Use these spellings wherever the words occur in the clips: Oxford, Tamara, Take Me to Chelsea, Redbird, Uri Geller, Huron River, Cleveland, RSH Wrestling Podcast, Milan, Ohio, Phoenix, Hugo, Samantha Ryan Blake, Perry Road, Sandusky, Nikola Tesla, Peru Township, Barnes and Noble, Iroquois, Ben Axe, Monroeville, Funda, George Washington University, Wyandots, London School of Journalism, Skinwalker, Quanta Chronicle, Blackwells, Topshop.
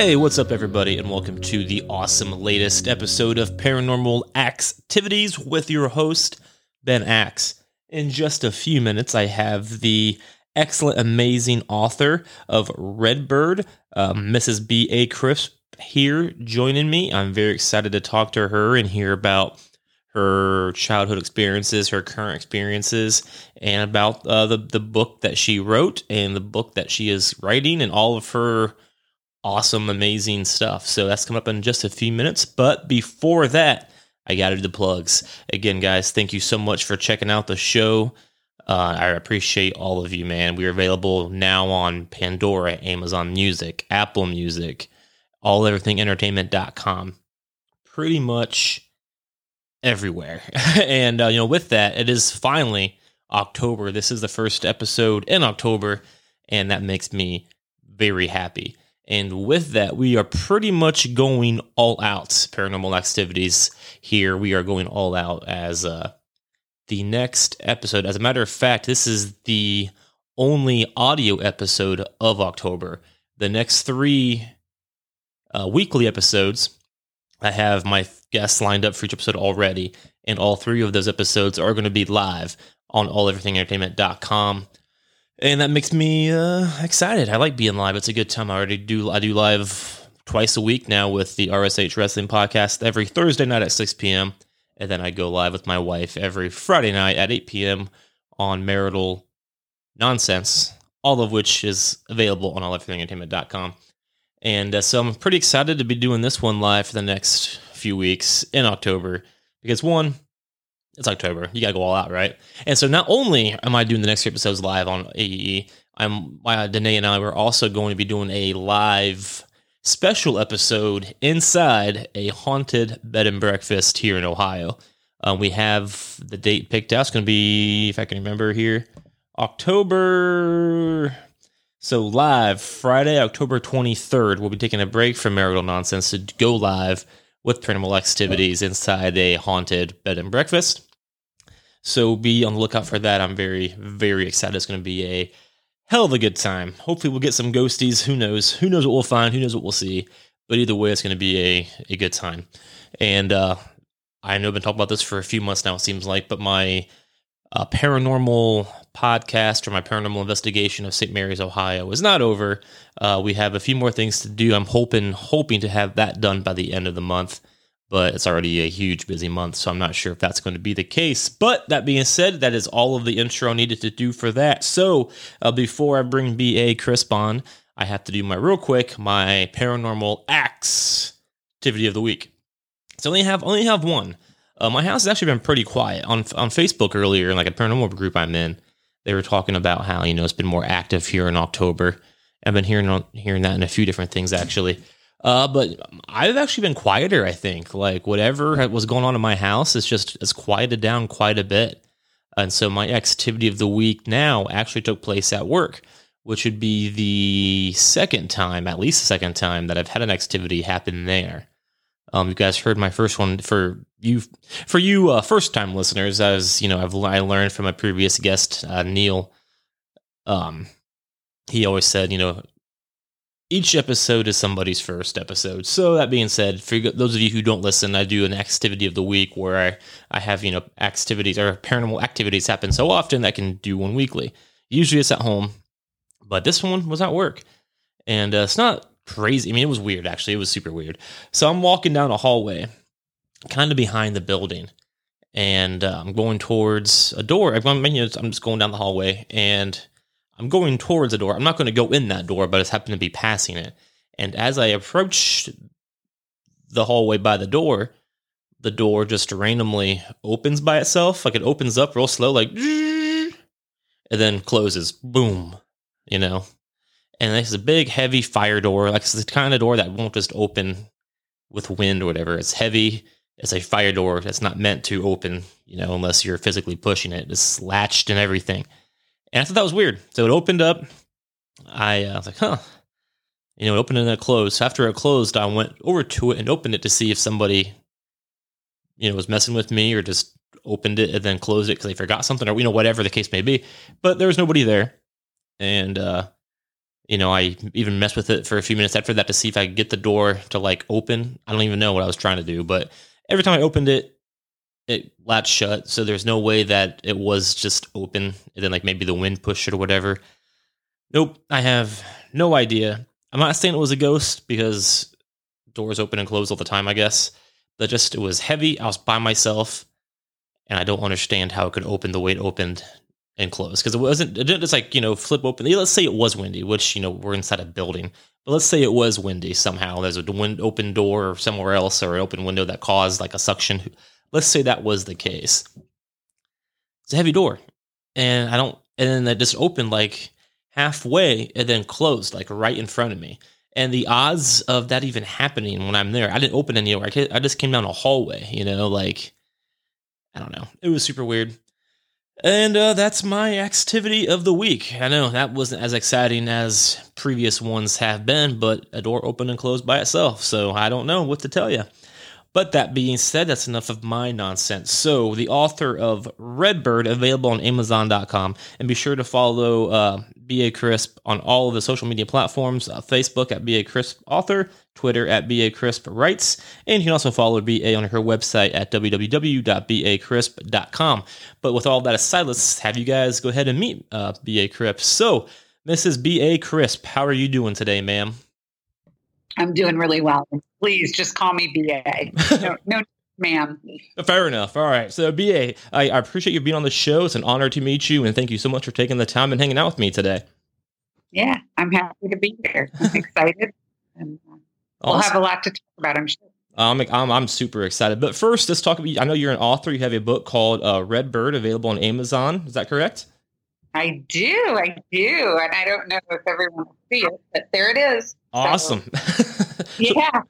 Hey, what's up, everybody, and welcome to the awesome latest episode of Paranormal Activities with your host, Ben Axe. In just a few minutes, I have the excellent, amazing author of Redbird, Mrs. B.A. Crisp, here joining me. I'm very excited to talk to her and hear about her childhood experiences, her current experiences, and about the book that she wrote and the book that she is writing and all of her awesome, amazing stuff. So that's coming up in just a few minutes. But before that, I got to do the plugs. Again, guys, thank you so much for checking out the show. I appreciate all of you, man. We are available now on Pandora, Amazon Music, Apple Music, alleverythingentertainment.com. Pretty much everywhere. And, with that, it is finally October. This is the first episode in October, and that makes me very happy. And with that, we are pretty much going all out. Paranormal Activities here. We are going all out as the next episode. As a matter of fact, this is the only audio episode of October. The next three weekly episodes, I have my guests lined up for each episode already. And all three of those episodes are going to be live on alleverythingentertainment.com. And that makes me excited. I like being live. It's a good time. I do live twice a week now with the RSH Wrestling Podcast every Thursday night at 6 p.m. And then I go live with my wife every Friday night at 8 p.m. on Marital Nonsense, all of which is available on alleverythingentertainment.com. And so I'm pretty excited to be doing this one live for the next few weeks in October because, one, it's October. You got to go all out, right? And so not only am I doing the next few episodes live on AEE, Danae and I were also going to be doing a live special episode inside a haunted bed and breakfast here in Ohio. We have the date picked out. It's going to be, if I can remember here, October. So live Friday, October 23rd, we'll be taking a break from Marital Nonsense to go live with Paranormal Activities inside a haunted bed and breakfast. So be on the lookout for that. I'm very, very excited. It's going to be a hell of a good time. Hopefully we'll get some ghosties. Who knows? Who knows what we'll find? Who knows what we'll see? But either way, it's going to be a good time. And I know I've been talking about this for a few months now, it seems like, but my paranormal podcast or my paranormal investigation of St. Mary's, Ohio is not over. We have a few more things to do. I'm hoping to have that done by the end of the month, but it's already a huge busy month, so I'm not sure if that's going to be the case. But that being said, that is all of the intro needed to do for that. So before I bring B.A. Crisp on, I have to do my paranormal activity of the week. So I only have one. My house has actually been pretty quiet. On Facebook earlier, in like a paranormal group I'm in, they were talking about how, it's been more active here in October. I've been hearing that in a few different things, actually. But I've actually been quieter, I think. Like, whatever was going on in my house, it's quieted down quite a bit. And so my activity of the week now actually took place at work, which would be at least the second time, that I've had an activity happen there. You guys heard my first one for you first time listeners. As you know, I learned from my previous guest Neil. He always said, each episode is somebody's first episode. So that being said, for those of you who don't listen, I do an activity of the week where I have activities or paranormal activities happen so often that I can do one weekly. Usually it's at home, but this one was at work, and it's not crazy. I mean, it was weird, actually. It was super weird. So I'm walking down a hallway, kind of behind the building, and I'm going towards a door. I'm just going down the hallway, and I'm going towards a door. I'm not going to go in that door, but it's happened to be passing it. And as I approached the hallway by the door just randomly opens by itself. Like, it opens up real slow, like, and then closes. Boom. And this is a big, heavy fire door. Like, it's the kind of door that won't just open with wind or whatever. It's heavy. It's a fire door that's not meant to open, unless you're physically pushing it. It's latched and everything. And I thought that was weird. So it opened up. I was like, huh. It opened and then it closed. So after it closed, I went over to it and opened it to see if somebody, was messing with me or just opened it and then closed it because they forgot something or, whatever the case may be. But there was nobody there. And you know, I even messed with it for a few minutes after that to see if I could get the door to like open. I don't even know what I was trying to do, but every time I opened it, it latched shut. So there's no way that it was just open and then like maybe the wind pushed it or whatever. Nope. I have no idea. I'm not saying it was a ghost because doors open and close all the time, I guess, but just, it was heavy. I was by myself and I don't understand how it could open the way it opened and close. Cause it didn't just like, you know, flip open. Let's say it was windy, which, you know, we're inside a building, but let's say it was windy somehow. There's a wind open door or somewhere else or an open window that caused like a suction. Let's say that was the case. It's a heavy door and and then that just opened like halfway and then closed like right in front of me. And the odds of that even happening when I'm there, I didn't open anywhere. I just came down a hallway, you know, like, I don't know. It was super weird. And that's my activity of the week. I know that wasn't as exciting as previous ones have been, but a door opened and closed by itself. So I don't know what to tell you. But that being said, that's enough of my nonsense. So the author of Redbird, available on Amazon.com. And be sure to follow B.A. Crisp on all of the social media platforms. Facebook at B.A. Crisp Author, Twitter at B.A. Crisp Writes. And you can also follow B.A. on her website at www.bacrisp.com. But with all that aside, let's have you guys go ahead and meet B.A. Crisp. So, Mrs. B.A. Crisp, how are you doing today, ma'am? I'm doing really well. Please just call me BA. No, ma'am. Fair enough. All right. So BA, I appreciate you being on the show. It's an honor to meet you. And thank you so much for taking the time and hanging out with me today. Yeah, I'm happy to be here. I'm excited. And we'll have a lot to talk about, I'm sure. I'm super excited. But first, let's talk about, I know you're an author. You have a book called Redbird, available on Amazon. Is that correct? I do. And I don't know if everyone will see it, but there it is. Awesome. So, yeah.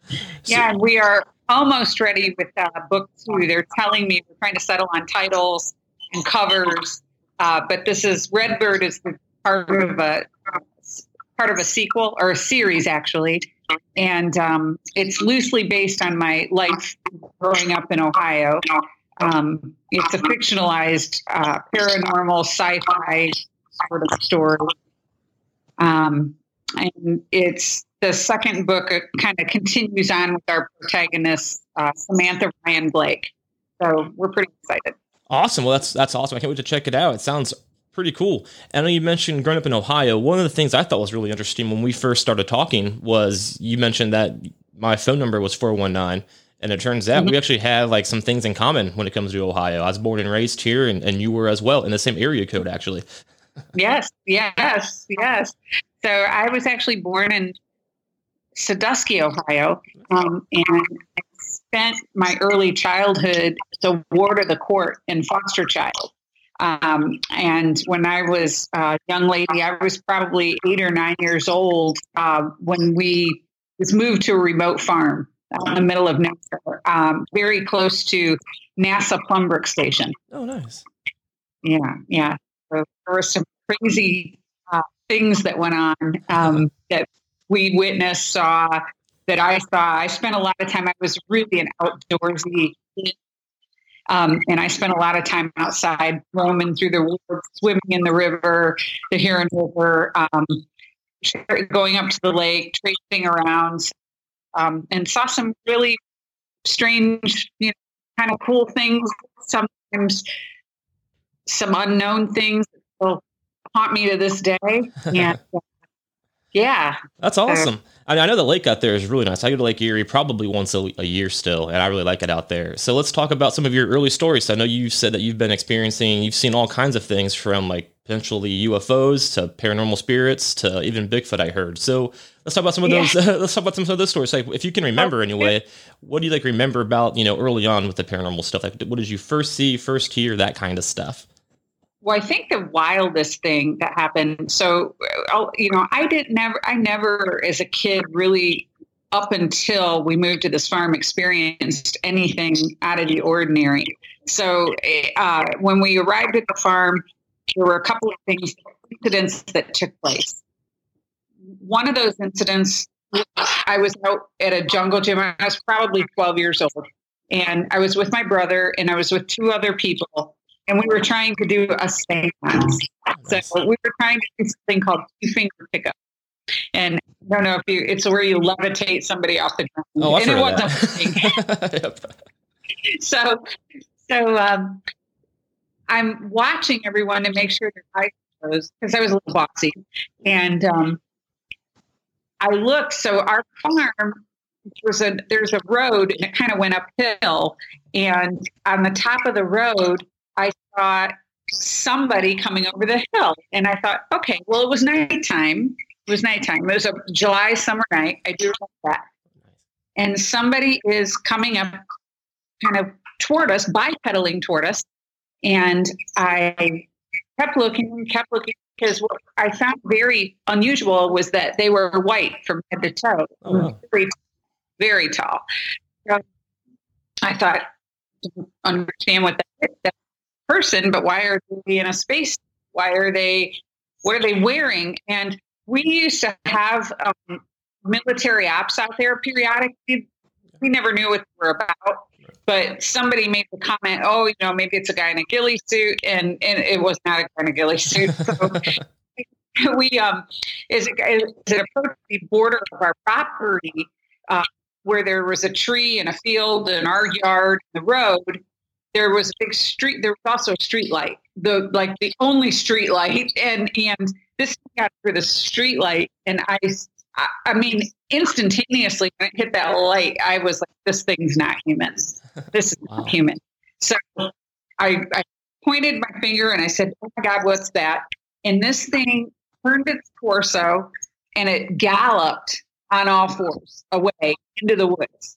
And we are almost ready with book two. They're telling me we're trying to settle on titles and covers, but this is Redbird is part of a sequel or a series actually, and it's loosely based on my life growing up in Ohio. It's a fictionalized paranormal sci-fi sort of story, and it's. The second book kind of continues on with our protagonist, Samantha Ryan Blake. So we're pretty excited. Awesome. Well, that's awesome. I can't wait to check it out. It sounds pretty cool. I know you mentioned growing up in Ohio. One of the things I thought was really interesting when we first started talking was you mentioned that my phone number was 419. And it turns out we actually have like some things in common when it comes to Ohio. I was born and raised here and you were as well in the same area code, actually. Yes. So I was actually born in Sandusky, Ohio, and I spent my early childhood as a ward of the court and foster child. And when I was a young lady, I was probably 8 or 9 years old when we was moved to a remote farm in the middle of nowhere, very close to NASA Plum Brook Station. Oh, nice. Yeah. So there were some crazy things that went on that we witnessed, saw. I spent a lot of time. I was really an outdoorsy kid, and I spent a lot of time outside, roaming through the woods, swimming in the river, the Huron River, going up to the lake, tracing around, and saw some really strange, you know, kind of cool things. Sometimes some unknown things that will haunt me to this day. And, yeah. That's awesome. I mean, I know the lake out there is really nice. I go to Lake Erie probably once a year still, and I really like it out there. So let's talk about some of your early stories. I know you've said that you've seen all kinds of things from like potentially UFOs to paranormal spirits to even Bigfoot, I heard. So let's talk about some of those. Let's talk about some of those stories. Like if you can remember anyway, what do you like remember about, you know, early on with the paranormal stuff? Like what did you first see, first hear, that kind of stuff? Well, I think the wildest thing that happened. So, you know, I never as a kid really up until we moved to this farm experienced anything out of the ordinary. So when we arrived at the farm, there were a couple of things, incidents that took place. One of those incidents, I was out at a jungle gym. I was probably 12 years old and I was with my brother and I was with two other people. And we were trying to do a seance. So we were trying to do something called two-finger pickup. And I don't know if you, it's where you levitate somebody off the ground. Oh, I've heard of that. Yep. So I'm watching everyone to make sure their eyes are closed because I was a little bossy. And I looked, so our farm there's a road and it kind of went uphill. And on the top of the road, I saw somebody coming over the hill. And I thought, okay, well, it was nighttime. It was a July summer night. I do remember that. And somebody is coming up kind of toward us, bipedaling toward us. And I kept looking, because what I found very unusual was that they were white from head to toe. Oh. Very, very tall. So I thought, I don't understand what that is, that person, but why are they in a space? What are they wearing? And we used to have military ops out there periodically. We never knew what they were about, but somebody made the comment, oh, you know, maybe it's a guy in a ghillie suit. And it was not a guy in a ghillie suit. So we, as it approached the border of our property, where there was a tree and a field and our yard, and the road, there was a big street. There was also a street light, the only street light. And this got through the street light. And I mean, instantaneously when it hit that light, I was like, this thing's not human. This is not human. So I pointed my finger and I said, oh my God, what's that? And this thing turned its torso and it galloped on all fours away into the woods.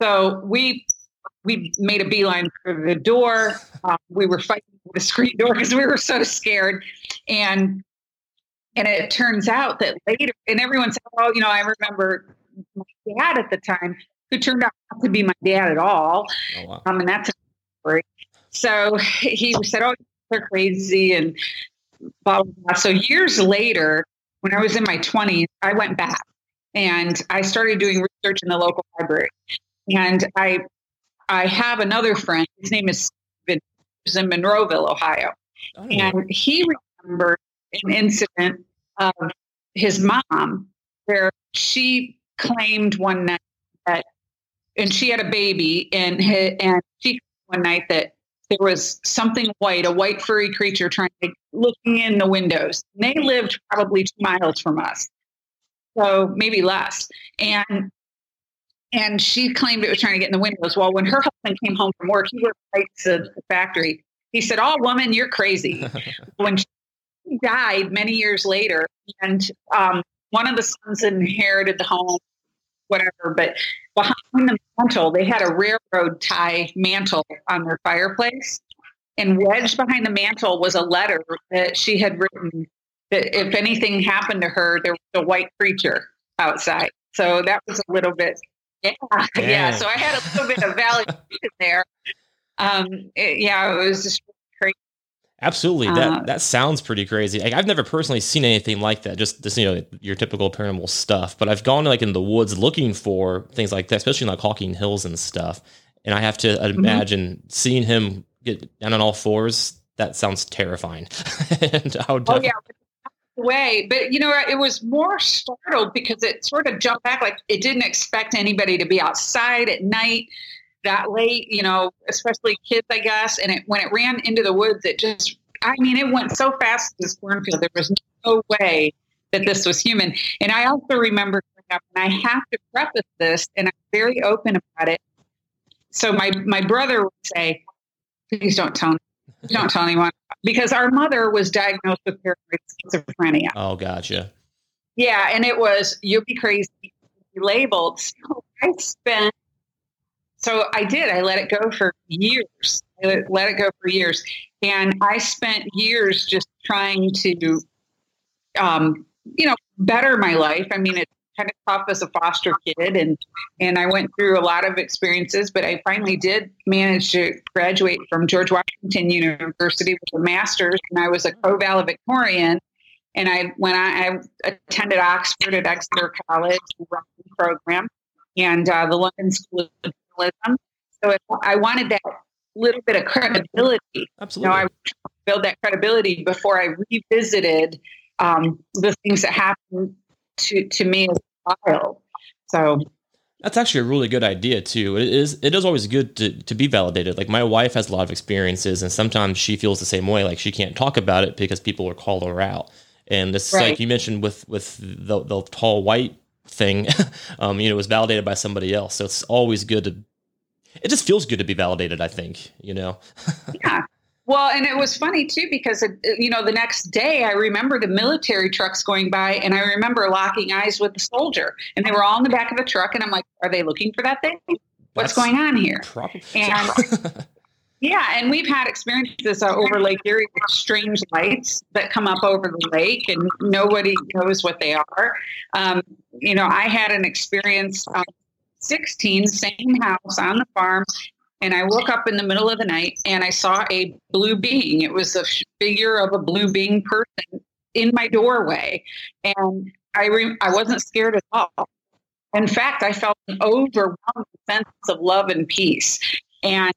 So we made a beeline for the door. We were fighting for the screen door because we were so scared. And it turns out that later, and everyone said, oh, you know, I remember my dad at the time, who turned out not to be my dad at all. Oh, wow. And that's a story. So he said, oh, they're crazy and blah, blah, blah. So years later, when I was in my 20s, I went back and I started doing research in the local library. And I have another friend, his name is Steven, who's in Monroeville, Ohio. Oh. And he remembered an incident of his mom where she claimed one night that, and she had a baby, and she claimed one night that there was something white, a white furry creature looking in the windows. And they lived probably 2 miles from us, so maybe less. And she claimed it was trying to get in the windows. Well, when her husband came home from work, he worked right at the factory. He said, "Oh, woman, you're crazy." When she died many years later, and one of the sons inherited the home, whatever, but behind the mantle, they had a railroad tie mantle on their fireplace, and wedged behind the mantle was a letter that she had written that if anything happened to her, there was a white creature outside. So that was a little bit, yeah. So I had a little bit of validation there. It was just crazy. Absolutely. That sounds pretty crazy. I've never personally seen anything like that. Just this, you know, your typical paranormal stuff, but I've gone in the woods looking for things like that, especially in Hawking Hills and stuff. And I have to imagine seeing him get down on all fours. That sounds terrifying. And way, but you know, it was more startled because it sort of jumped back. Like it didn't expect anybody to be outside at night that late, you know, especially kids, I guess. And when it ran into the woods, it just, it went so fast to this cornfield. There was no way that this was human. And I also remember, and I have to preface this, and I'm very open about it. So my brother would say, please don't tell me. Don't tell anyone, because our mother was diagnosed with schizophrenia. Oh, gotcha. Yeah, and it was, you'll be crazy, you'll be labeled. So I let it go for years. And I spent years just trying to, better my life. I mean, it's kind of tough as a foster kid, and I went through a lot of experiences, but I finally did manage to graduate from George Washington University with a master's, and I was a co-valedictorian, and I attended Oxford at Exeter College program and the London School of Journalism. So I wanted that little bit of credibility. Absolutely. I was trying to build that credibility before I revisited the things that happened to me as a child. So that's actually a really good idea too. It is always good to be validated. Like, my wife has a lot of experiences, and sometimes she feels the same way. Like, she can't talk about it because people will call her out. And this, right, like you mentioned with the tall white thing, it was validated by somebody else. So it's always good to, it just feels good to be validated, I think, Yeah. Well, and it was funny too, because, the next day I remember the military trucks going by, and I remember locking eyes with the soldier, and they were all in the back of the truck. And I'm like, are they looking for that thing? What's going on here? Probably. And yeah. And we've had experiences over Lake Erie with strange lights that come up over the lake, and nobody knows what they are. I had an experience 16, same house on the farm. And I woke up in the middle of the night and I saw a blue being. It was a figure of a blue being person in my doorway. And I wasn't scared at all. In fact, I felt an overwhelming sense of love and peace. And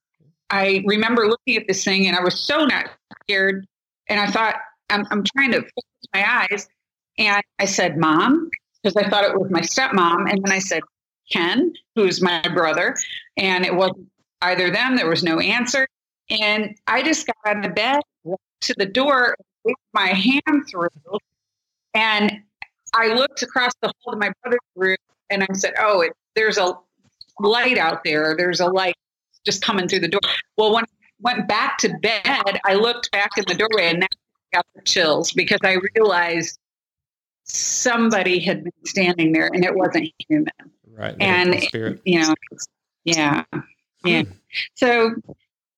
I remember looking at this thing and I was so not scared. And I thought, I'm trying to focus my eyes. And I said, Mom, because I thought it was my stepmom. And then I said, Ken, who's my brother. And it wasn't either them. There was no answer. And I just got out of the bed, walked to the door, put my hand through, and I looked across the hall to my brother's room, and I said, there's a light out there. There's a light just coming through the door. Well, when I went back to bed, I looked back in the doorway, and that got the chills, because I realized somebody had been standing there, and it wasn't human. Right. And, spirit. Yeah. Yeah. So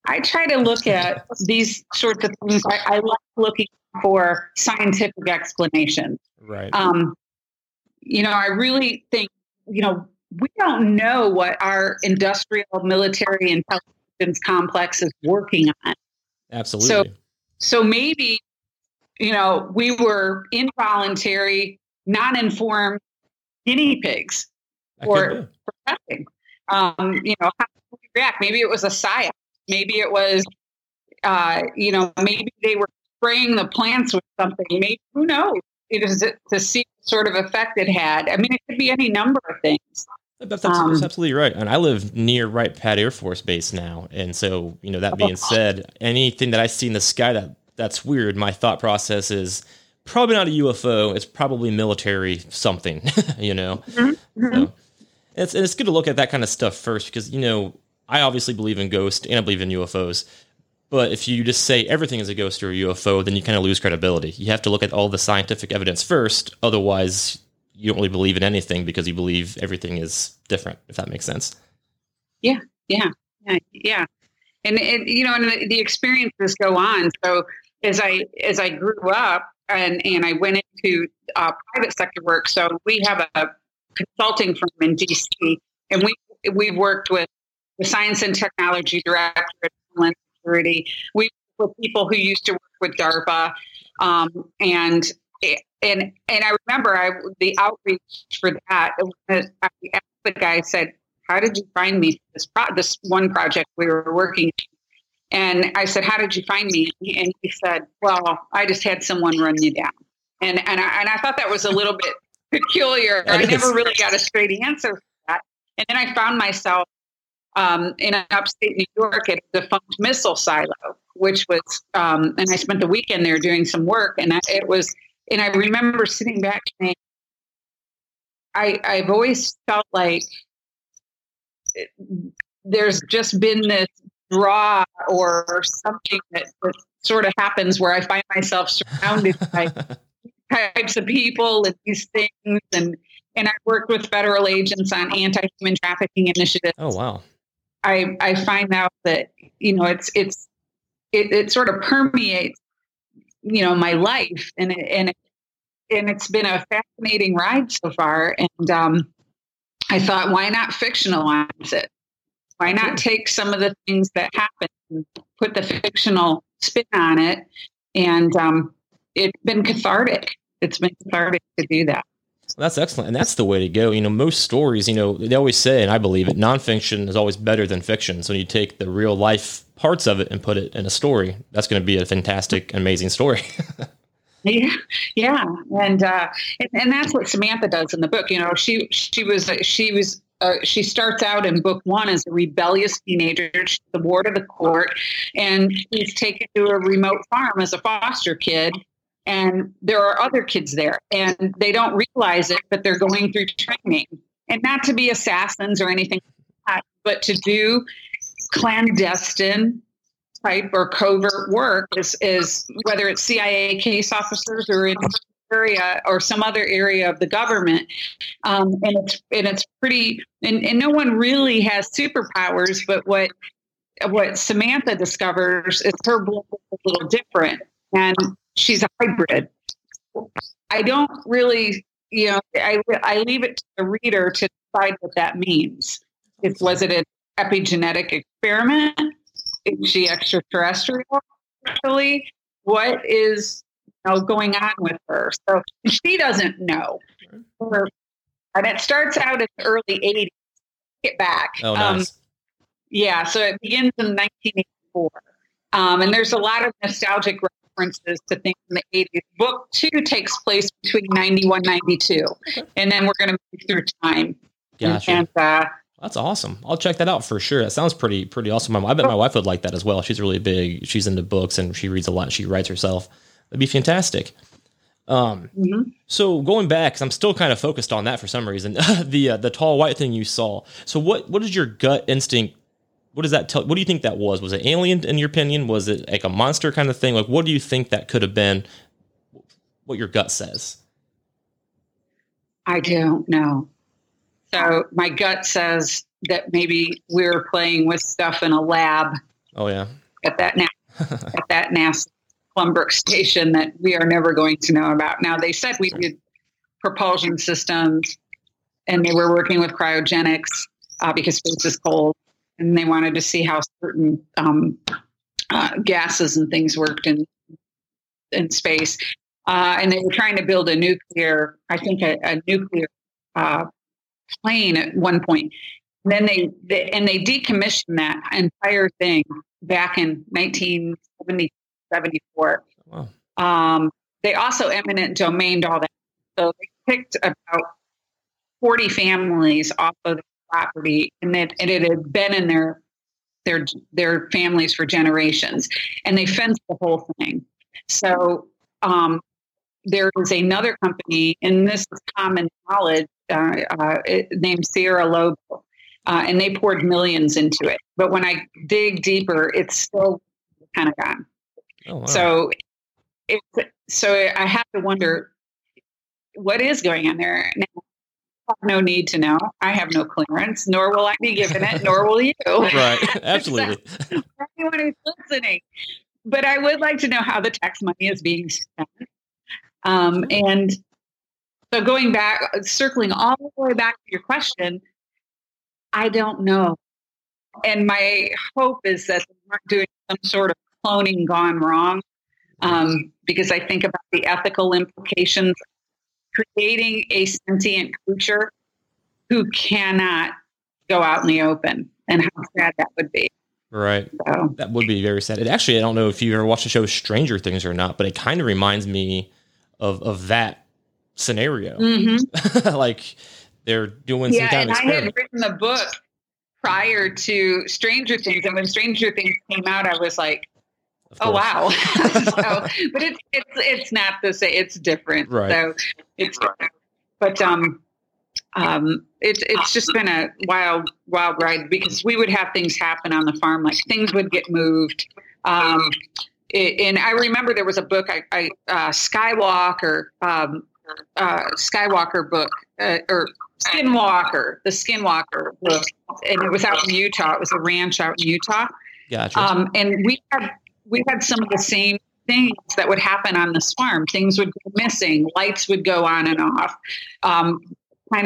I try to look at these sorts of things. I like looking for scientific explanations. Right. I really think, we don't know what our industrial, military intelligence complex is working on. Absolutely. So maybe, we were involuntary, non-informed guinea pigs for testing. How did we react? Maybe it was a psyop. Maybe it was, maybe they were spraying the plants with something. Maybe, who knows? It is to see what sort of effect it had. I mean, it could be any number of things. That's absolutely right. And I live near Wright-Patt Air Force Base now. And so, that being said, anything that I see in the sky that's weird, my thought process is probably not a UFO. It's probably military something, Mm-hmm. So. It's good to look at that kind of stuff first, because, I obviously believe in ghosts and I believe in UFOs. But if you just say everything is a ghost or a UFO, then you kind of lose credibility. You have to look at all the scientific evidence first. Otherwise, you don't really believe in anything because you believe everything is different, if that makes sense. Yeah. And the experiences go on. So as I grew up and I went into private sector work, so we have a consulting firm in DC, and we worked with the Science and Technology Directorate of Homeland Security. We were people who used to work with DARPA, and I remember the outreach for that. I asked the guy, I said, "How did you find me for this one project we were working on?" And I said, "How did you find me?" And he said, "Well, I just had someone run you down," and I thought that was a little bit peculiar. I never really got a straight answer for that. And then I found myself in upstate New York at a defunct missile silo, which was, and I spent the weekend there doing some work. And I remember sitting back saying, I've always felt like there's just been this draw or something that sort of happens where I find myself surrounded by types of people and these things, and I worked with federal agents on anti-human trafficking initiatives. Oh wow! I find out that it sort of permeates my life, and it's been a fascinating ride so far. And I thought, why not fictionalize it? Why not take some of the things that happen and put the fictional spin on it? And it's been cathartic. It's been cathartic to do that. Well, that's excellent. And that's the way to go. Most stories, they always say, and I believe it, nonfiction is always better than fiction. So when you take the real life parts of it and put it in a story, that's going to be a fantastic, amazing story. Yeah. And that's what Samantha does in the book. You know, she starts out in book one as a rebellious teenager. She's the ward of the court, and she's taken to a remote farm as a foster kid. And there are other kids there, and they don't realize it, but they're going through training, and not to be assassins or anything like that, but to do clandestine type or covert work is whether it's CIA case officers or in area or some other area of the government. And it's pretty, and no one really has superpowers, but what Samantha discovers is her blood is a little different, and she's a hybrid. I don't really, you know, I leave it to the reader to decide what that means. Was it an epigenetic experiment? Is she extraterrestrial? Really? What is, you know, going on with her? So she doesn't know. And it starts out in the early 80s. Get back. Oh, nice. Yeah, so it begins in 1984. And there's a lot of nostalgic references to things in the 80s. Book two takes place between 91 and 92. Okay. And then we're going to move through time. Gotcha. And that's awesome. I'll check that out for sure. That sounds pretty awesome. I bet my wife would like that as well. She's really big. She's into books, and she reads a lot. And she writes herself. That'd be fantastic. Mm-hmm. So going back, 'cause I'm still kind of focused on that for some reason, the tall white thing you saw. So what is your gut instinct? What does that tell? What do you think that was? Was it alien in your opinion? Was it like a monster kind of thing? Like, what do you think that could have been? What your gut says? I don't know. So my gut says that maybe we're playing with stuff in a lab. Oh yeah. At that NASA Plum Brook Station that we are never going to know about. Now, they said we did propulsion systems, and they were working with cryogenics because space is cold, and they wanted to see how certain gases and things worked in space. And they were trying to build a nuclear plane at one point. And then they decommissioned that entire thing back in 1974. Wow. They also eminent domained all that. So they picked about 40 families off of the property, and it had been in their families for generations, and they fenced the whole thing. So there is another company, and this is common knowledge, named Sierra Lobo, and they poured millions into it. But when I dig deeper, it's still kind of gone. Oh, wow. So I have to wonder what is going on there. Now, I have no need to know. I have no clearance, nor will I be given it, nor will you. Right, absolutely. So, anyone who's listening. But I would like to know how the tax money is being spent. So going back, circling all the way back to your question, I don't know. And my hope is that they aren't doing some sort of cloning gone wrong, because I think about the ethical implications of creating a sentient creature who cannot go out in the open, and how sad that would be. Right. So. That would be very sad. It actually, I don't know if you ever watched the show Stranger Things or not, but it kind of reminds me of that scenario. Mm-hmm. Like they're doing some kind of experiment. I had written the book prior to Stranger Things, and when Stranger Things came out, I was like, "Oh wow!" So, but it's not the same. It's different. Right. So it's different. But it's just been a wild ride, because we would have things happen on the farm, like things would get moved. And I remember there was a book, Skywalker book, or Skinwalker, the Skinwalker book, and it was out in Utah. It was a ranch out in Utah. Gotcha. And we had some of the same things that would happen on this farm. Things would go missing, lights would go on and off, kind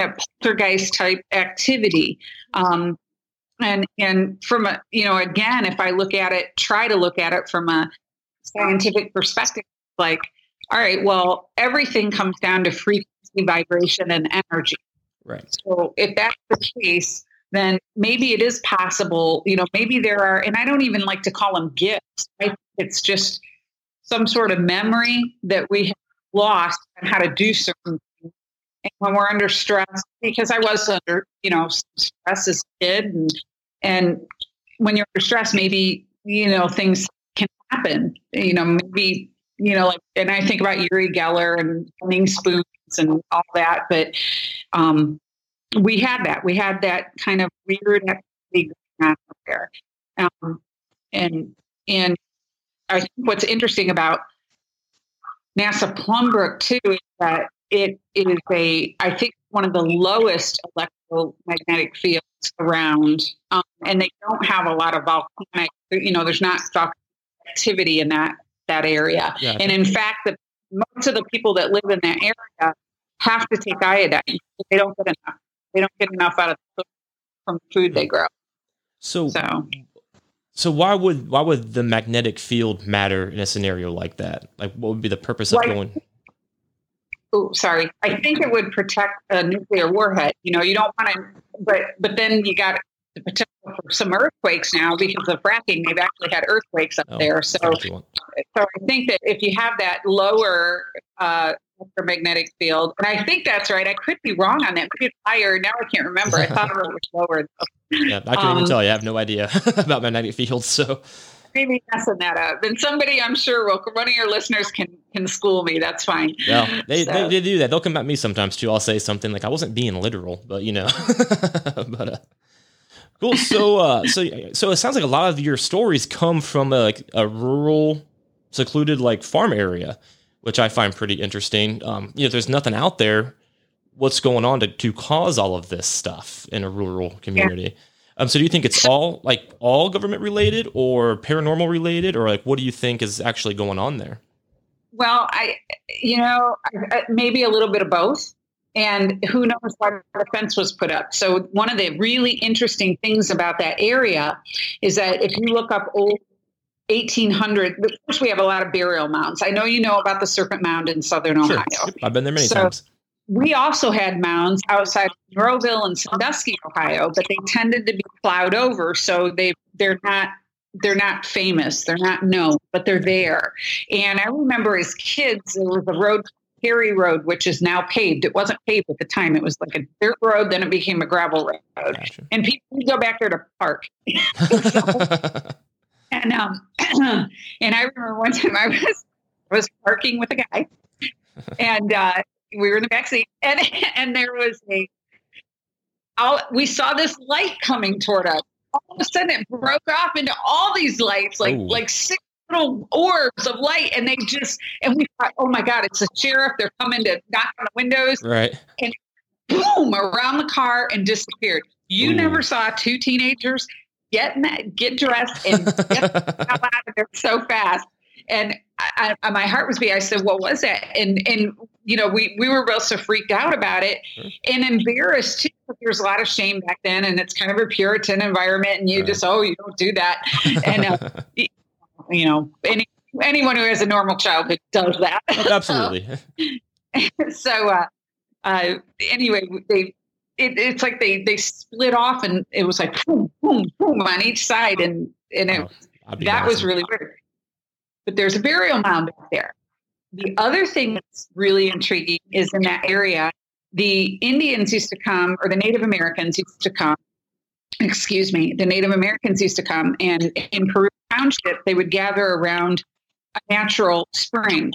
of poltergeist type activity. And from a, you know, again, if I look at it, try to look at it from a scientific perspective, like, all right, well, everything comes down to frequency, vibration, and energy. Right. So if that's the case, then maybe it is possible, you know, maybe there are, and I don't even like to call them gifts. I think it's just some sort of memory that we have lost on how to do certain things. And when we're under stress, because I was under, stress as a kid, and when you're under stress, maybe, things can happen, maybe, like, and I think about Uri Geller and running spoons and all that, but we had that kind of weird activity going on there. And I think what's interesting about NASA Plum Brook too is that it is one of the lowest electromagnetic fields around, and they don't have a lot of volcanic. There's not volcanic activity in that area, yeah. And in fact, most of the people that live in that area have to take iodine. They don't get enough. They don't get enough out of the food from the food they grow. So why would the magnetic field matter in a scenario like that? Like, what would be the purpose of going? Oh, sorry. I think it would protect a nuclear warhead. You don't want to, but then you got the potential for some earthquakes now because of fracking. They've actually had earthquakes up there. So I think that if you have that lower electromagnetic field, and I think that's right. I could be wrong on that. Maybe it's higher. Now I can't remember. I thought it was lower, though. Yeah, I can't even tell you. I have no idea about magnetic fields. So maybe messing that up. And somebody, I'm sure, one of your listeners can school me. That's fine. Yeah, they do that. They'll come at me sometimes too. I'll say something like I wasn't being literal, but but cool. So it sounds like a lot of your stories come from a rural, secluded farm area, which I find pretty interesting. There's nothing out there. What's going on to cause all of this stuff in a rural community. Yeah. So do you think it's all government related or paranormal related, or what do you think is actually going on there? Well, I maybe a little bit of both, and who knows why the fence was put up. So one of the really interesting things about that area is that if you look up old 1800, of course we have a lot of burial mounds. I know, about the Serpent Mound in Southern Ohio. Sure. I've been there many times. We also had mounds outside of Monroeville and Sandusky, Ohio, but they tended to be plowed over, so they're not famous, they're not known, but they're there. And I remember as kids, there was a road, Perry Road, which is now paved. It wasn't paved at the time; it was like a dirt road. Then it became a gravel road, gotcha. And people would go back there to park. And and I remember one time I was parking with a guy, and. We were in the backseat, and there was we saw this light coming toward us. All of a sudden, it broke off into all these lights, like six little orbs of light, and we thought, oh my God, it's the sheriff. They're coming to knock on the windows, right? And boom, around the car and disappeared. You never saw two teenagers get dressed and get out of there so fast. And I, my heart was beating. I said, what was that? And we were real so freaked out about it and embarrassed too. There's a lot of shame back then, and it's kind of a Puritan environment, and you don't do that. And, anyone who has a normal childhood does that. Oh, absolutely. Anyway, it's like they split off, and it was like boom, boom, boom on each side. And that was really weird. But there's a burial mound back there. The other thing that's really intriguing is in that area, the Native Americans used to come, and in Peru Township, they would gather around a natural spring,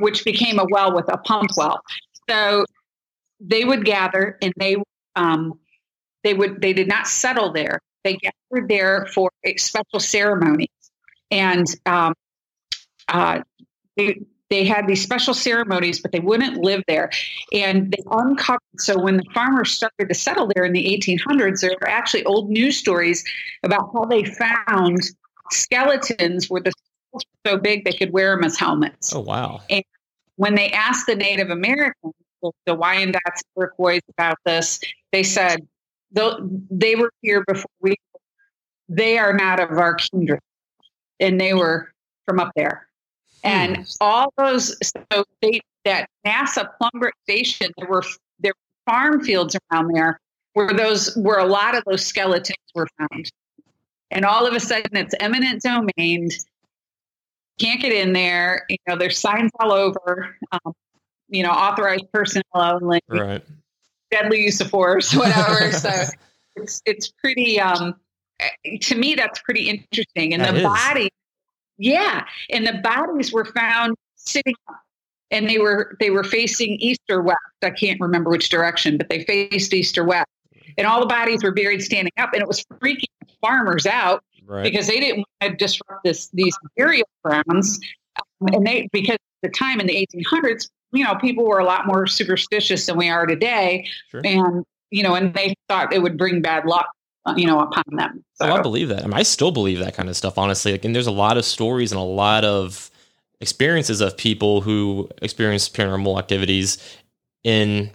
which became a well with a pump well. So they would gather, and they did not settle there. They gathered there for a special ceremony. And, they had these special ceremonies, but they wouldn't live there. And they uncovered, so when the farmers started to settle there in the 1800s, there were actually old news stories about how they found skeletons where the skulls were so big they could wear them as helmets. Oh, wow. And when they asked the Native Americans, the Wyandots, Iroquois, about this, they said, they were here before we were. They are not of our kindred. And they were from up there. And all those, that NASA Plum Brook Station, there were farm fields around there where a lot of those skeletons were found. And all of a sudden, it's eminent domain, can't get in there. You know, there's signs all over, you know, authorized personnel only, right, deadly use of force, whatever. So it's pretty, to me, that's pretty interesting. And the bodies were found sitting up, and they were facing east or west. I can't remember which direction, but they faced east or west. And all the bodies were buried standing up, and it was freaking farmers out, right, because they didn't want to disrupt these burial grounds. And they, because at the time in the 1800s, you know, people were a lot more superstitious than we are today. Sure. And, you know, and they thought it would bring bad luck, you know, upon them. So I believe that. I mean, I still believe that kind of stuff, honestly. Like, and there's a lot of stories and a lot of experiences of people who experience paranormal activities in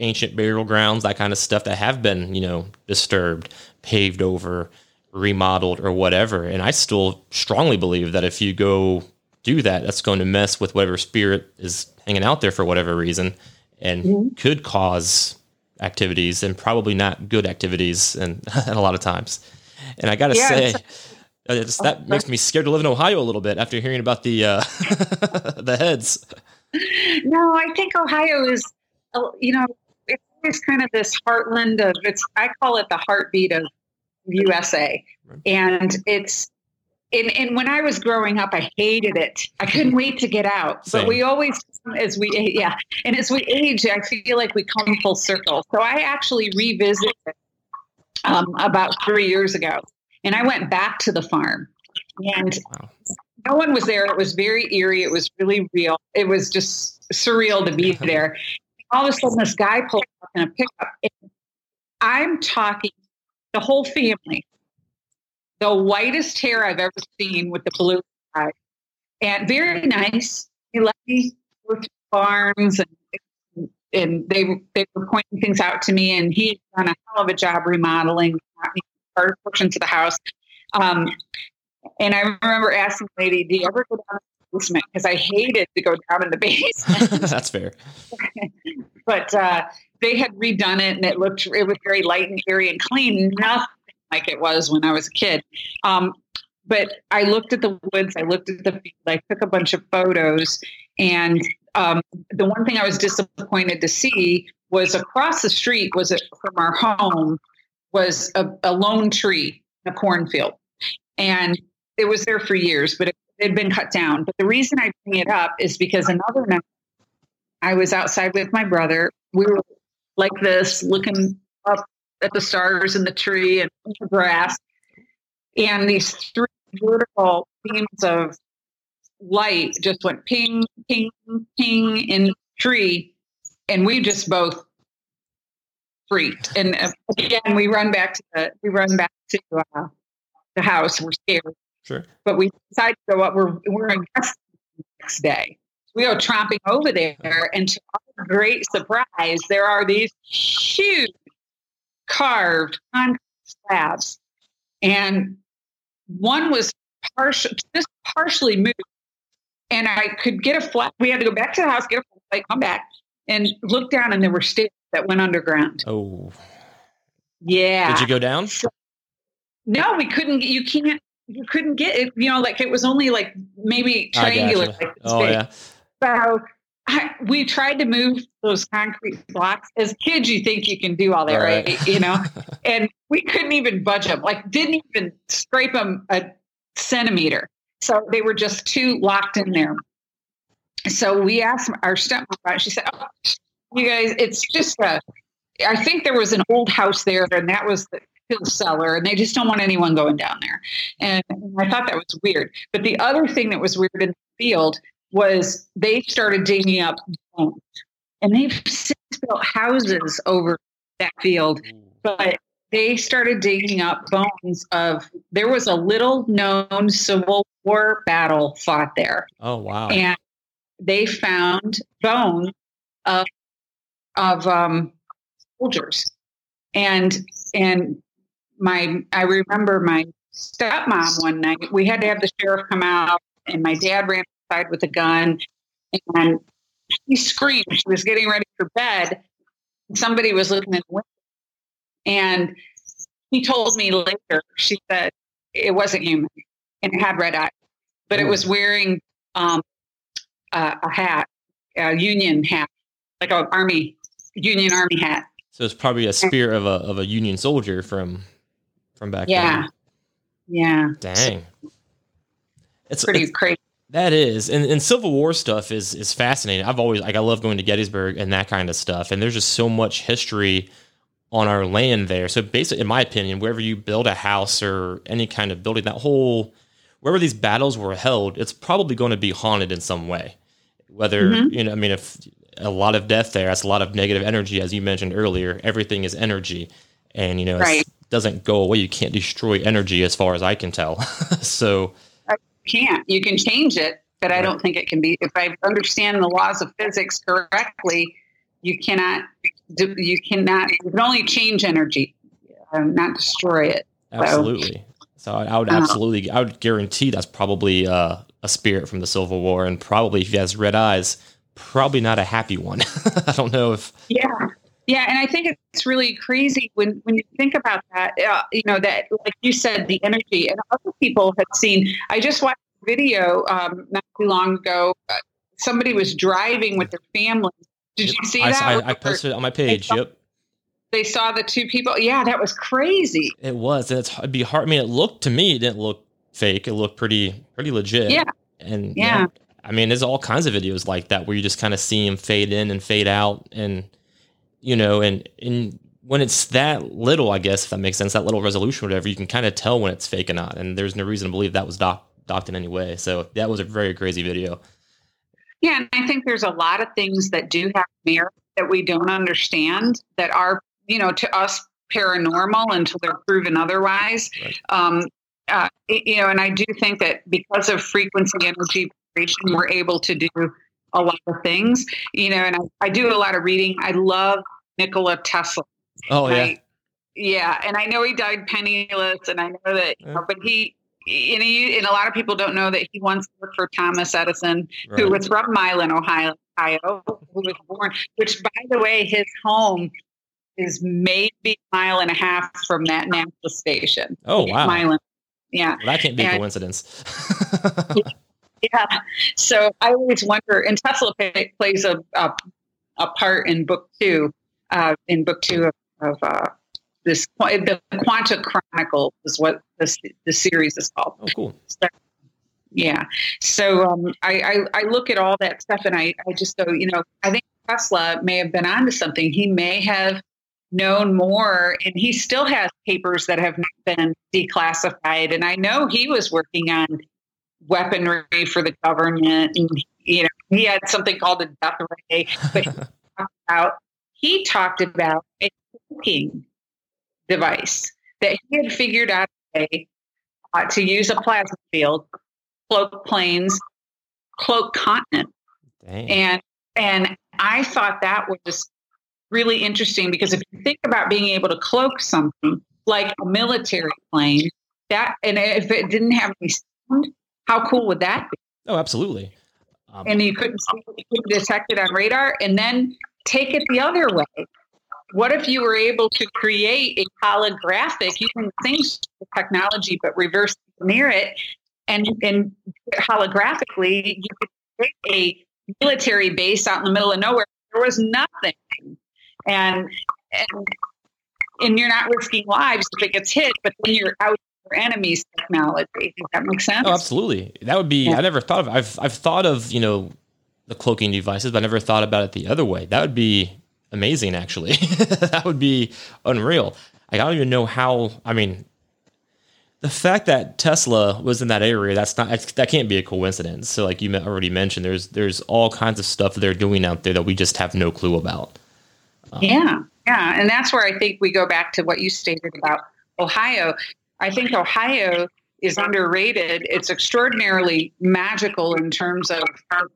ancient burial grounds, that kind of stuff, that have been, you know, disturbed, paved over, remodeled, or whatever. And I still strongly believe that if you go do that, that's going to mess with whatever spirit is hanging out there for whatever reason, and could cause activities, and probably not good activities, and a lot of times. And I gotta say, that makes me scared to live in Ohio a little bit after hearing about the the heads. No, I think Ohio is, you know, it's kind of this heartland of, I call it the heartbeat of USA. Right. And it's, and when I was growing up, I hated it. I couldn't wait to get out. Same. But we always, as we age, I feel like we come full circle. So I actually revisited about 3 years ago, and I went back to the farm, and no one was there. It was very eerie. It was really real. It was just surreal to be there. All of a sudden, this guy pulled up in a pickup. And I'm talking the whole family, the whitest hair I've ever seen, with the blue eye, and very nice. He let me go to farms, and they were pointing things out to me. And he's done a hell of a job remodeling our portions of the house. And I remember asking the lady, "Do you ever go down?" Because I hated to go down in the basement. That's fair. But they had redone it, and it was very light and airy and clean, nothing like it was when I was a kid. But I looked at the woods, I looked at the field, I took a bunch of photos, and the one thing I was disappointed to see was across the street from our home was a lone tree in a cornfield. And it was there for years, but it had been cut down. But the reason I bring it up is because another night I was outside with my brother. We were like this, looking up at the stars and the tree and the grass, and these three vertical beams of light just went ping, ping, ping in the tree, and we just both freaked. And again, we run back to the house. We're scared. Sure. But we decided to go up. We're in West the next day. We go tromping over there, and to our great surprise, there are these huge carved concrete slabs, and one was partially moved, and I could get a flat. We had to go back to the house, get a flat, come back, and look down, and there were stairs that went underground. Oh, yeah. Did you go down? So, no, we couldn't. You couldn't get it, you know, like it was only like maybe triangular. Like this So we tried to move those concrete blocks. As kids, you think you can do all that, right? You know, and we couldn't even budge them, like didn't even scrape them a centimeter. So they were just too locked in there. So we asked our stepmom about it. She said, "Oh, you guys, it's just I think there was an old house there, and that was to the cellar, and they just don't want anyone going down there." And I thought that was weird. But the other thing that was weird in the field was they started digging up bones, and they've since built houses over that field, but they started digging up bones of, there was a little known Civil War battle fought there. Oh, wow. And they found bones of soldiers. And I remember my stepmom one night, we had to have the sheriff come out, and my dad ran outside with a gun, and she screamed. She was getting ready for bed. Somebody was looking in the window, and she told me later, she said it wasn't human, and it had red eyes, but it was wearing a hat, a Union hat, like an Union Army hat. So it's probably a spear of a Union soldier from back then. Yeah. Dang. It's pretty crazy. That is. And Civil War stuff is fascinating. I've always, I love going to Gettysburg and that kind of stuff. And there's just so much history on our land there. So basically, in my opinion, wherever you build a house or any kind of building, wherever these battles were held, it's probably going to be haunted in some way. Whether, if a lot of death there, that's a lot of negative energy, as you mentioned earlier. Everything is energy. And, right. It doesn't go away. You can't destroy energy as far as I can tell. So... You can change it, but I don't think it can be. If I understand the laws of physics correctly, you can only change energy, not destroy it. Absolutely. So I would I would guarantee that's probably a spirit from the Civil War, and probably if he has red eyes, probably not a happy one. I don't know if. Yeah. And I think it's really crazy when you think about that, that, like you said, the energy and other people had seen. I just watched a video not too long ago. Somebody was driving with their family. Did you see that? I posted it on my page. They saw the two people. Yeah, that was crazy. It was. It'd be hard. I mean, it didn't look fake. It looked pretty legit. Yeah. And yeah. I mean, there's all kinds of videos like that where you just kind of see them fade in and fade out and. And when it's that little, I guess, if that makes sense, that little resolution, whatever, you can kind of tell when it's fake or not. And there's no reason to believe that was docked in any way. So that was a very crazy video. Yeah. And I think there's a lot of things that do have merit that we don't understand that are, to us paranormal until they're proven otherwise. Right. And I do think that because of frequency, energy, vibration, we're able to do a lot of things, and I do a lot of reading. I love Nikola Tesla. Oh yeah. And I know he died penniless, and I know that, but he, and a lot of people don't know that he once worked for Thomas Edison, who was from Milan, Ohio, who was born, which by the way, his home is maybe a mile and a half from that NASA station. Oh wow. Milan. Yeah. Well, that can't be a coincidence. Yeah. So I always wonder, and Tesla plays a part in book two of this, the Quanta Chronicle is what the series is called. Oh, cool. So, yeah. So I look at all that stuff and I just go, I think Tesla may have been onto something. He may have known more, and he still has papers that have not been declassified. And I know he was working on weaponry for the government, and he had something called a death ray, but he talked about a cloaking device that he had figured out a way to use a plasma field, cloak planes, cloak continents. Dang. And I thought that was really interesting, because if you think about being able to cloak something like a military plane, that, and if it didn't have any sound, how cool would that be? Oh, absolutely. And you couldn't detect it on radar. And then take it the other way. What if you were able to create a holographic, using the same technology, but reverse engineer it, and holographically, you could create a military base out in the middle of nowhere. There was nothing. And you're not risking lives if it gets hit, but then you're out. Enemies technology. Does that make sense? Oh, absolutely. That would be. Yeah. I never thought of. I've thought of the cloaking devices, but I never thought about it the other way. That would be amazing, actually. That would be unreal. I don't even know how. I mean, the fact that Tesla was in that area, that can't be a coincidence. So, like you already mentioned, there's all kinds of stuff they're doing out there that we just have no clue about. Yeah, and that's where I think we go back to what you stated about Ohio. I think Ohio is underrated. It's extraordinarily magical in terms of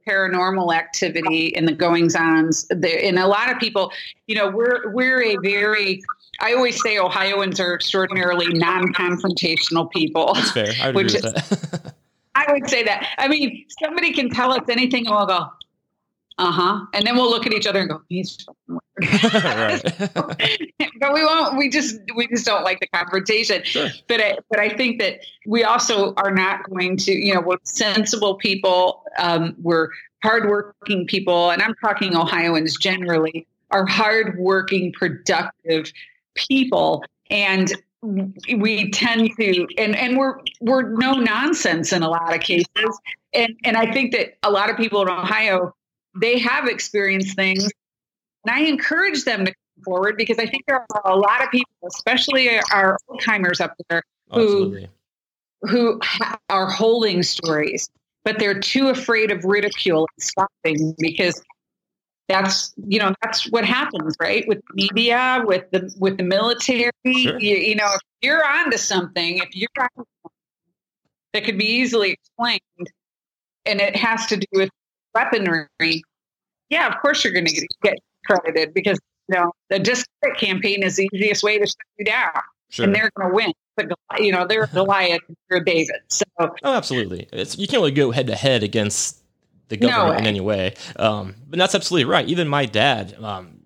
paranormal activity and the goings-ons. And a lot of people, we're a very, I always say Ohioans are extraordinarily non-confrontational people. That's fair. I would agree with that. I would say that. I mean, somebody can tell us anything and we'll go, and then we'll look at each other and go, he's fucking weird. But we won't. We just don't like the confrontation. Sure. But I think that we also are not going to. You know, we're sensible people. We're hardworking people, and I'm talking Ohioans generally are hardworking, productive people, and we tend to, and we're no nonsense in a lot of cases. And I think that a lot of people in Ohio, they have experienced things. And I encourage them to come forward because I think there are a lot of people, especially our old timers up there, who are holding stories, but they're too afraid of ridicule and scoffing because that's what happens, right? With media, with the military, sure. you know, if you're onto something, that could be easily explained, and it has to do with weaponry. Yeah, of course you're going to get credited because, you know, the discredit campaign is the easiest way to shut you down, sure. And they're going to win. But, you know, they're Goliath, they're David. So, oh, absolutely, you can't really go head to head against the government in any way. But that's absolutely right. Even my dad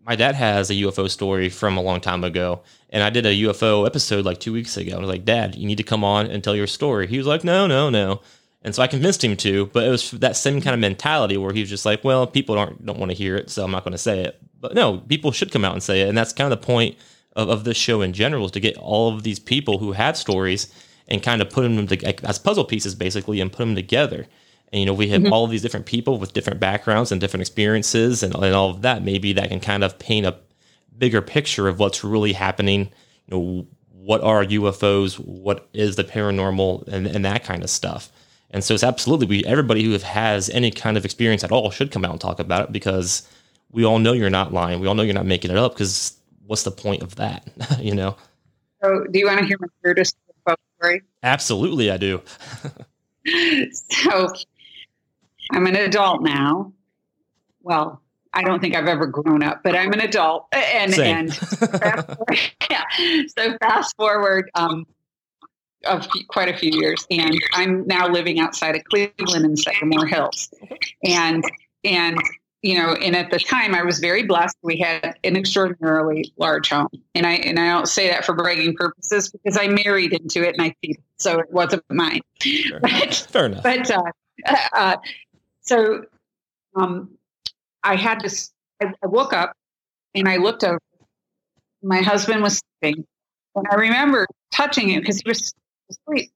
has a UFO story from a long time ago. And I did a UFO episode like 2 weeks ago. I was like, Dad, you need to come on and tell your story. He was like, no. And so I convinced him to, but it was that same kind of mentality where he was just like, well, people don't want to hear it, so I'm not going to say it. But no, people should come out and say it. And that's kind of the point of this show in general, is to get all of these people who have stories and kind of put them as puzzle pieces, basically, and put them together. And, you know, we have all of these different people with different backgrounds and different experiences and all of that. Maybe that can kind of paint a bigger picture of what's really happening. You know, what are UFOs? What is the paranormal and that kind of stuff? And so it's absolutely, everybody who has any kind of experience at all should come out and talk about it, because we all know you're not lying. We all know you're not making it up, because what's the point of that, you know? So do you want to hear my weirdest story? Absolutely, I do. So... I'm an adult now. Well, I don't think I've ever grown up, but I'm an adult. And fast forward quite a few years, and I'm now living outside of Cleveland in Sycamore Hills. And you know, and at the time I was very blessed. We had an extraordinarily large home, and I don't say that for bragging purposes, because I married into it and I feed it, so it wasn't mine. Sure. But, fair enough. So I had this, I woke up and I looked over. My husband was sleeping, and I remember touching him because he was asleep.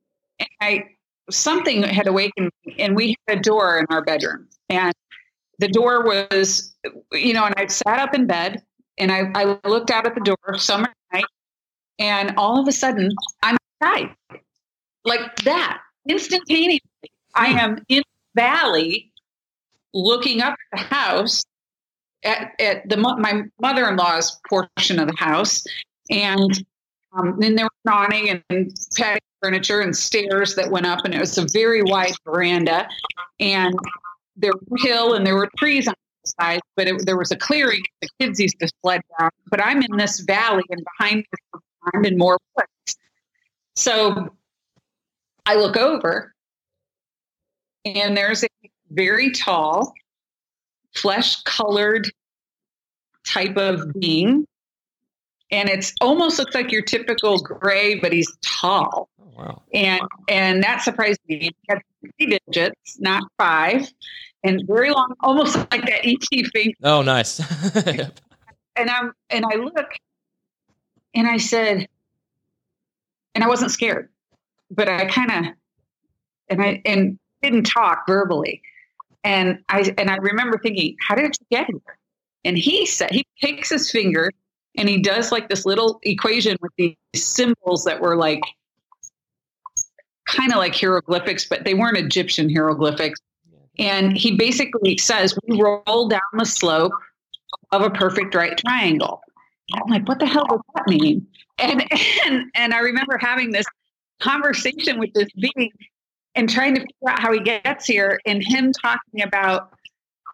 And something had awakened me, and we had a door in our bedroom, and the door was, you know, and I sat up in bed and I looked out at the door summer night, and all of a sudden I'm outside like that instantaneously. I am in the valley looking up at the house at my mother-in-law's portion of the house. And then there was an awning and patio furniture and stairs that went up, and it was a very wide veranda. And there was a hill and there were trees on the side, but there was a clearing. The kids used to sled down. But I'm in this valley, and behind me I'm in more woods. So I look over, and there's a very tall, flesh-colored type of being. And it's almost looks like your typical gray, but he's tall. Oh, wow. And that surprised me. He had 3 digits, not 5. And very long, almost like that E.T. finger. Oh, nice. And I look, and I said, and I wasn't scared, but I kind of, and didn't talk verbally, and I remember thinking, how did you get here? And he said, he takes his finger and he does like this little equation with these symbols that were like kind of like hieroglyphics, but they weren't Egyptian hieroglyphics. And he basically says, we roll down the slope of a perfect right triangle. And I'm like, what the hell does that mean? And I remember having this conversation with this being and trying to figure out how he gets here, and him talking about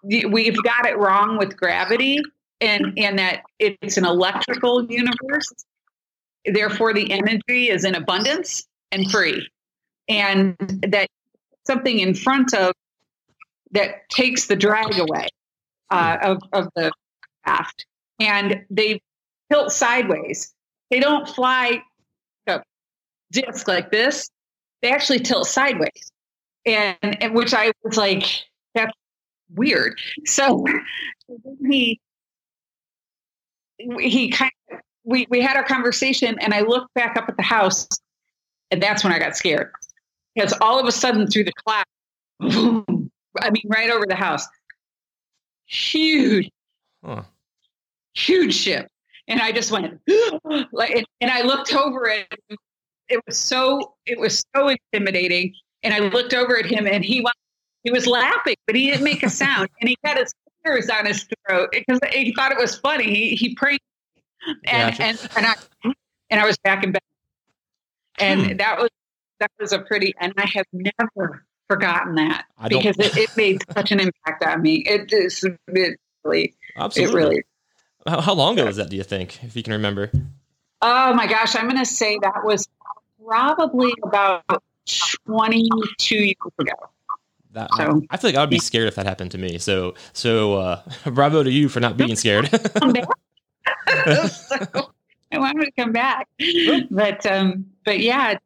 we've got it wrong with gravity, and that it's an electrical universe. Therefore, the energy is in abundance and free, and that something in front of that takes the drag away of the craft. and they tilt sideways. They don't fly a disc like this. They actually tilt sideways, and which I was like, that's weird. So he kind of, we had our conversation, and I looked back up at the house, and that's when I got scared, because all of a sudden through the cloud, boom, I mean, right over the house, huge ship. And I just went like, and I looked over at him. It was so intimidating. And I looked over at him, and he was laughing, but he didn't make a sound. And he had his fingers on his throat because he thought it was funny. He prayed, and gotcha. and I was back in bed. And that was a pretty, and I have never forgotten that because it made such an impact on me. It really. How long ago was that, do you think, if you can remember? Oh, my gosh. I'm going to say that was probably about 22 years ago. I feel like I would be scared if that happened to me. So bravo to you for not being scared. I wanted to come back. But yeah,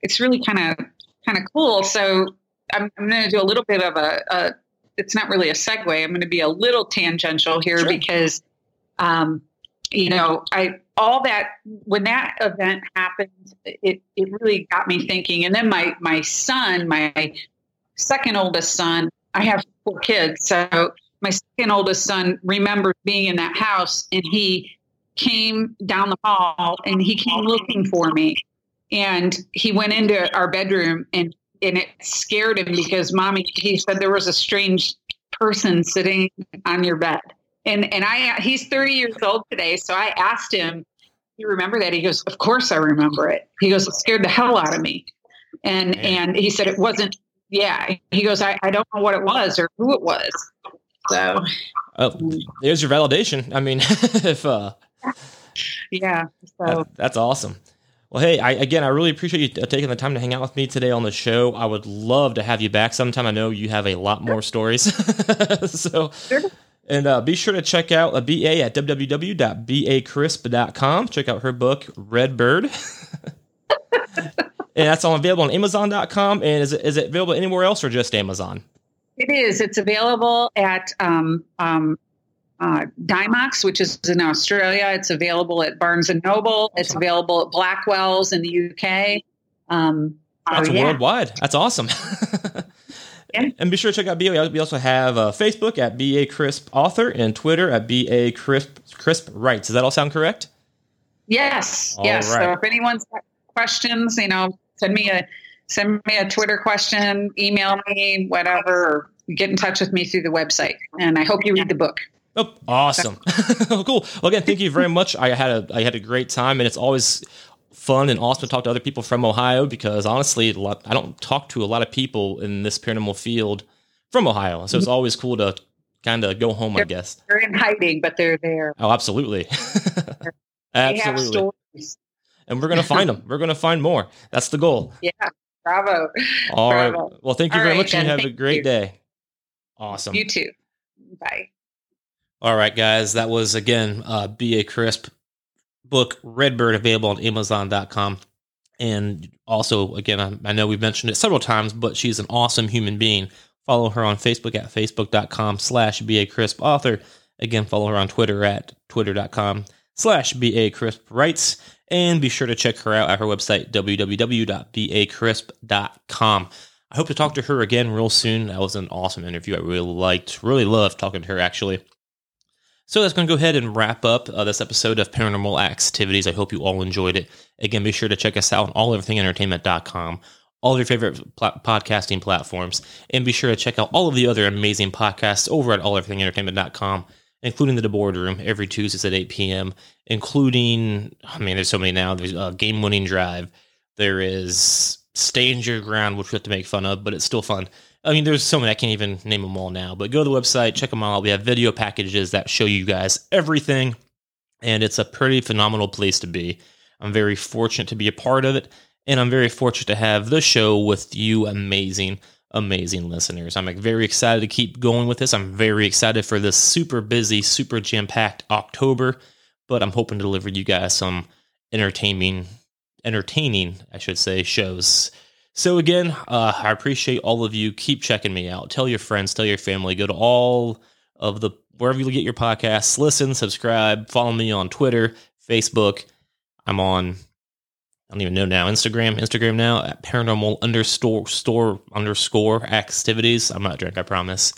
it's really kind of cool. So I'm going to do a little bit of a it's not really a segue. I'm going to be a little tangential here, sure, because, when that event happened, it really got me thinking. And then my son, my second oldest son, I have 4 kids. So my second oldest son remembers being in that house, and he came down the hall, and he came looking for me, and he went into our bedroom, and it scared him because mommy, he said, there was a strange person sitting on your bed. And he's 30 years old today. So I asked him, do you remember that? He goes, of course I remember it. He goes, it scared the hell out of me. And he said, it wasn't. Yeah. He goes, I don't know what it was or who it was. So. Oh, there's your validation. I mean, yeah. So that's awesome. Well, hey, I really appreciate you taking the time to hang out with me today on the show. I would love to have you back sometime. I know you have a lot more stories. So, and be sure to check out BA at www.bacrisp.com. Check out her book, Redbird. And that's all available on Amazon.com. And is it available anywhere else or just Amazon? It is. It's available at Dymox, which is in Australia. It's available at Barnes and Noble. It's available at Blackwells in the UK. That's worldwide. That's awesome. Yeah. And be sure to check out BA. We also have Facebook at B.A. Crisp Author and Twitter at B.A. Crisp Writes. Does that all sound correct? Yes. All yes. Right. So if anyone's got questions, send me a Twitter question, email me, whatever, or get in touch with me through the website. And I hope you read the book. Oh, awesome. Cool. Well, again, thank you very much. I had a great time, and it's always fun and awesome to talk to other people from Ohio, because honestly, I don't talk to a lot of people in this paranormal field from Ohio. So it's always cool to kind of go home, I guess. They're in hiding, but they're there. Oh, absolutely. Absolutely. And we're going to find them. We're going to find more. That's the goal. Yeah. Bravo. All Bravo. Right. Well, thank you very much, and have a great day. Awesome. You too. Bye. All right, guys, that was, again, B.A. Crisp book, Redbird, available on Amazon.com. And also, again, I know we've mentioned it several times, but she's an awesome human being. Follow her on Facebook at Facebook.com/BACrispAuthor. Again, follow her on Twitter at Twitter.com/BACrispWrites. And be sure to check her out at her website, www.bacrisp.com. I hope to talk to her again real soon. That was an awesome interview. I really loved talking to her, actually. So that's going to go ahead and wrap up this episode of Paranormal Activities. I hope you all enjoyed it. Again, be sure to check us out on alleverythingentertainment.com, all of your favorite podcasting platforms, and be sure to check out all of the other amazing podcasts over at alleverythingentertainment.com, including The Boardroom every Tuesdays at 8 p.m., including, I mean, there's so many now. There's Game Winning Drive. There is Stand Your Ground, which we have to make fun of, but it's still fun. I mean, there's so many, I can't even name them all now, but go to the website, check them out. We have video packages that show you guys everything, and it's a pretty phenomenal place to be. I'm very fortunate to be a part of it, and I'm very fortunate to have the show with you amazing amazing listeners. I'm very excited to keep going with this. I'm very excited for this super busy, super jam-packed October, but I'm hoping to deliver you guys some entertaining shows. So again, I appreciate all of you. Keep checking me out. Tell your friends, tell your family, go to all of the, wherever you get your podcasts, listen, subscribe, follow me on Twitter, Facebook. I'm on, I don't even know now, Instagram now at paranormal_activities. I'm not drunk, I promise.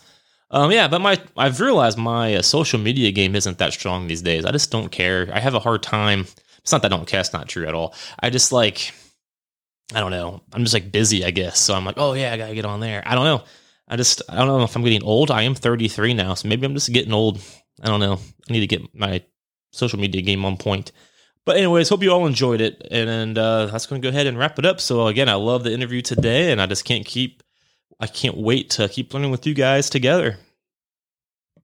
But I've realized my social media game isn't that strong these days. I just don't care. I have a hard time. It's not that I don't care. It's not true at all. I just I don't know. I'm just busy, I guess. So I'm oh yeah, I gotta get on there. I don't know. I don't know if I'm getting old. I am 33 now, so maybe I'm just getting old. I don't know. I need to get my social media game on point. But anyways, hope you all enjoyed it. And that's going to go ahead and wrap it up. So again, I love the interview today, and I can't wait to keep learning with you guys together.